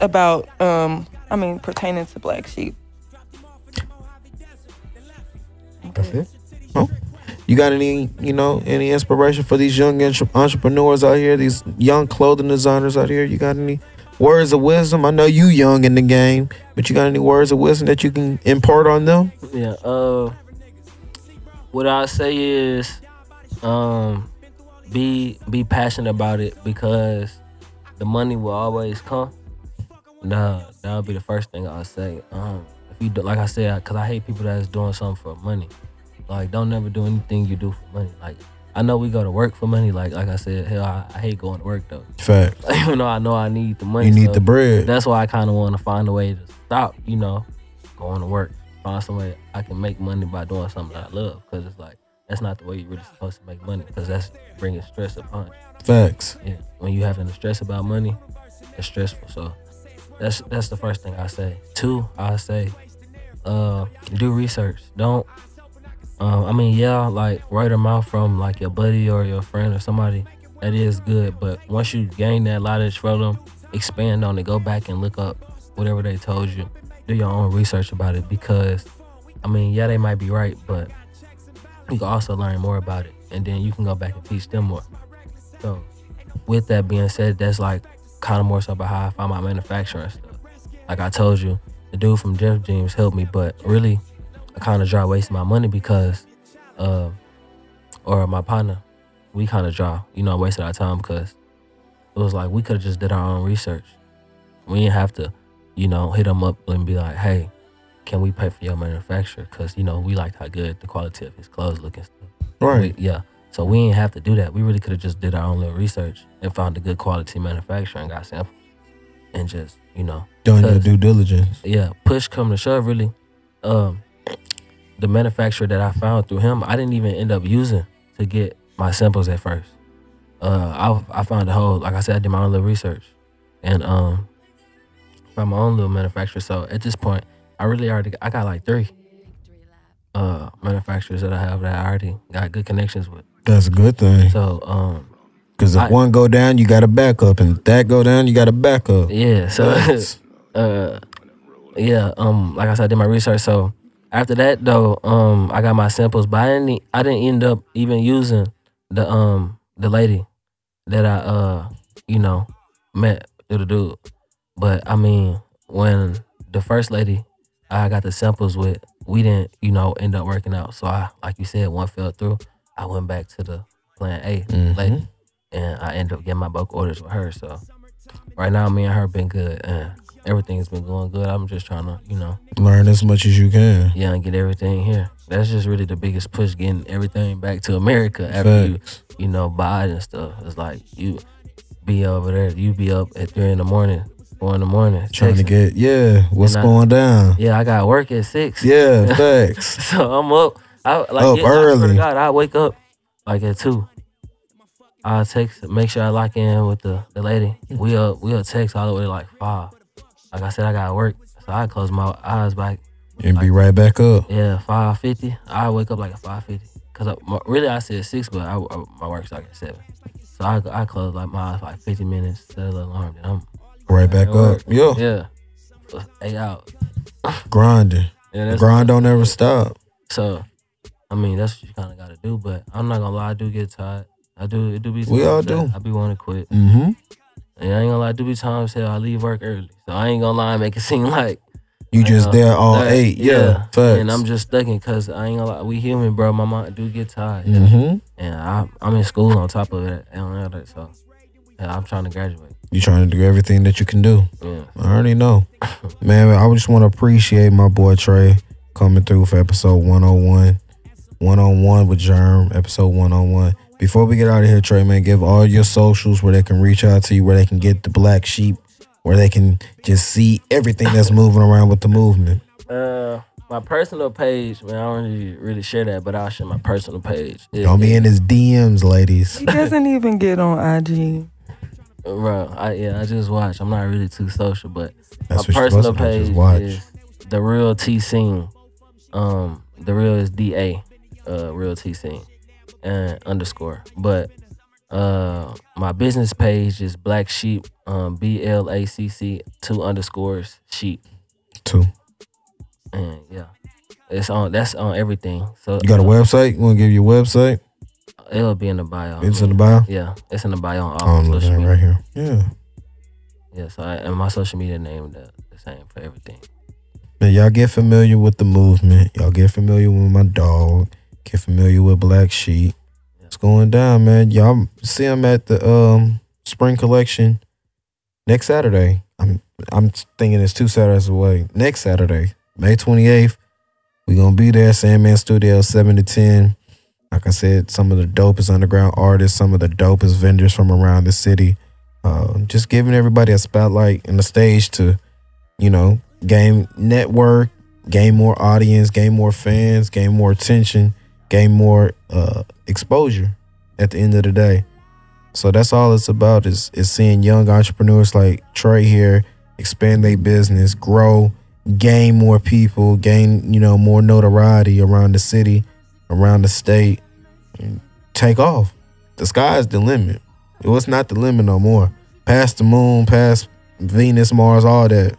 about, um, I mean, pertaining to Black Sheep. That's it? Oh. You got any, you know, any inspiration for these young entre- entrepreneurs out here, these young clothing designers out here? You got any words of wisdom? I know you young in the game, but you got any words of wisdom that you can impart on them? Yeah. Uh, what I say is, um, be be passionate about it, because the money will always come. Nah, that'll be the first thing I'll say. Um, if you do, like I said, because I hate people that's doing something for money. Like, don't never do anything you do for money. Like, I know we go to work for money. Like, like I said, hell, I, I hate going to work, though. Facts. Even though I know I need the money. You need so the bread. That's why I kind of want to find a way to stop, you know, going to work. Find some way I can make money by doing something I love. Because it's like, that's not the way you're really supposed to make money. Because that's bringing stress upon you. Facts. Yeah. When you having the stress about money, it's stressful. So that's that's the first thing I say. Two, I say, uh, do research. Don't. Um, I mean, yeah, like, word of mouth from, like, your buddy or your friend or somebody, that is good. But once you gain that knowledge from them, expand on it. Go back and look up whatever they told you. Do your own research about it, because, I mean, yeah, they might be right, but you can also learn more about it. And then you can go back and teach them more. So, with that being said, that's, like, kind of more so about how I find my manufacturing stuff. Like I told you, the dude from Jeff James helped me, but really, I kind of dry wasting my money because, uh, or my partner, we kind of dry, you know, wasted our time because it was like we could have just did our own research. We didn't have to, you know, hit them up and be like, hey, can we pay for your manufacturer? Because, you know, we liked how good the quality of his clothes look and stuff. Right. We, yeah. So we didn't have to do that. We really could have just did our own little research and found a good quality manufacturer and got samples and just, you know. Done your due diligence. Yeah. Push come to shove, really. Um, the manufacturer that I found through him, I didn't even end up using to get my samples at first. Uh, I I found a whole, like I said, I did my own little research and um, found my own little manufacturer. So at this point, I really already, I got like three uh, manufacturers that I have that I already got good connections with. That's a good thing. So, um, because if I, one go down, you got a backup, and if that go down, you got a backup. Yeah. So, uh, yeah. Um, like I said, I did my research. So after that, though, um, I got my samples, but I didn't. I didn't end up even using the um the lady that I uh you know met through the dude. But I mean, when the first lady I got the samples with, we didn't you know end up working out. So I, like you said, one fell through. I went back to the plan A mm-hmm. lady, and I ended up getting my bulk orders with her. So right now, me and her been good, and everything's been going good. I'm just trying to, you know, learn as much as you can. Yeah, and get everything here. That's just really the biggest push, getting everything back to America after Facts. you, you know, buy and stuff. It's like you be over there, you be up at three in the morning, four in the morning, trying texting. to get yeah, what's I, going down? Yeah, I got work at six. Yeah, facts. So I'm up. I like up yeah, early. I, swear to God, I wake up like at two. I text, make sure I lock in with the, the lady. We up, we up text all the way to like five. Like I said, I gotta work, so I close my eyes back and like, be right back up. Yeah, five fifty. I wake up like at five fifty because I, my, really I said six, but I, I, my work's like at seven. So I I close like my eyes like fifty minutes, set the alarm, and I'm right like, back up. Yeah, yeah, eight out grinding. Yeah, the grind don't ever stop. So. I mean, that's what you kind of got to do, but I'm not going to lie, I do get tired. I do, it do be times. We all do. I be wanting to quit. Mm-hmm. And I ain't going to lie, I do be times that I leave work early. So I ain't going to lie and make it seem like. You just gonna, there all like, eight. Yeah. yeah. Facts. And I'm just stuck in because I ain't going to lie, we human, bro. My mind do get tired. Mm-hmm. And I, I'm in school on top of it. And all that, so yeah, I'm trying to graduate. You trying to do everything that you can do. Yeah. I already know. Man, I just want to appreciate my boy Trey coming through for episode one oh one. One-on-one with Germ, episode one-on-one. Before we get out of here, Trey, man, give all your socials where they can reach out to you, where they can get the black sheep, where they can just see everything that's moving around with the movement. Uh, my personal page, man, I don't really, really share that, but I'll share my personal page. It, don't be in his D Ms, ladies. He doesn't even get on I G. Bro, I, yeah, I just watch. I'm not really too social, but that's my personal page is The Real T-Scene. Um, The Real is D A. Uh, Real T Scene and underscore, but uh, my business page is Black Sheep, um, B L A C C two underscores sheep two, and yeah, it's on. That's on everything. So you got a uh, website? You want to give your website? It'll be in the bio. It's man. in the bio. Yeah, it's in the bio on all oh, social media. Right here. Yeah, yeah. So I, and my social media name the, the same for everything. Man, y'all get familiar with the movement. Y'all get familiar with my dog. Get familiar with Black Sheep. It's going down, man. Y'all see him at the um, Spring Collection next Saturday. I'm I'm thinking it's two Saturdays away. Next Saturday, May twenty-eighth, we're going to be there. Sandman Studio, seven to ten. Like I said, some of the dopest underground artists, some of the dopest vendors from around the city. Uh, just giving everybody a spotlight and a stage to, you know, gain network, gain more audience, gain more fans, gain more attention. Gain more uh, exposure at the end of the day. So that's all it's about is, is seeing young entrepreneurs like Trey here expand their business, grow, gain more people, gain, you know, more notoriety around the city, around the state, and take off. The sky is the limit. It was not the limit no more. Past the moon, past Venus, Mars, all that.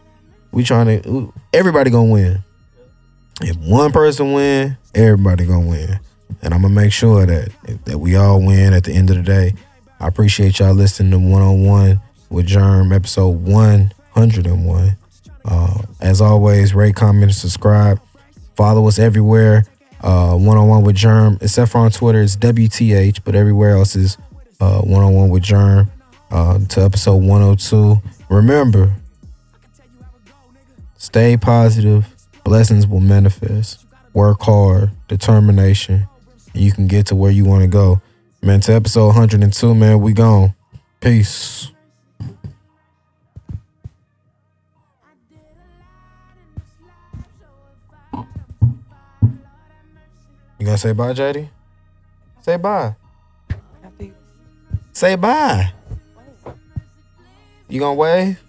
We trying to, everybody gonna win. If one person win, everybody gonna win. And I'm gonna make sure that that we all win at the end of the day. I appreciate y'all listening to one-on-one with Germ, episode one oh one. Uh, as always, rate, comment, subscribe. Follow us everywhere. Uh, one-on-one with Germ, except for on Twitter, it's W T H, but everywhere else is uh, one-on-one with Germ. Uh, to episode one oh two. Remember, Stay positive. Blessings will manifest. Work hard. Determination. And you can get to where you want to go. Man, to episode one hundred two, man, we gone. Peace. You gonna say bye, J D? Say bye. Happy. Say bye. You gonna wave?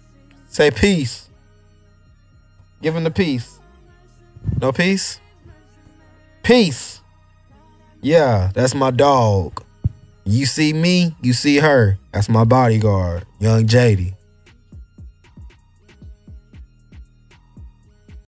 Say peace. Give him the peace. No peace? Peace. Yeah, that's my dog. You see me, you see her. That's my bodyguard, Young J D.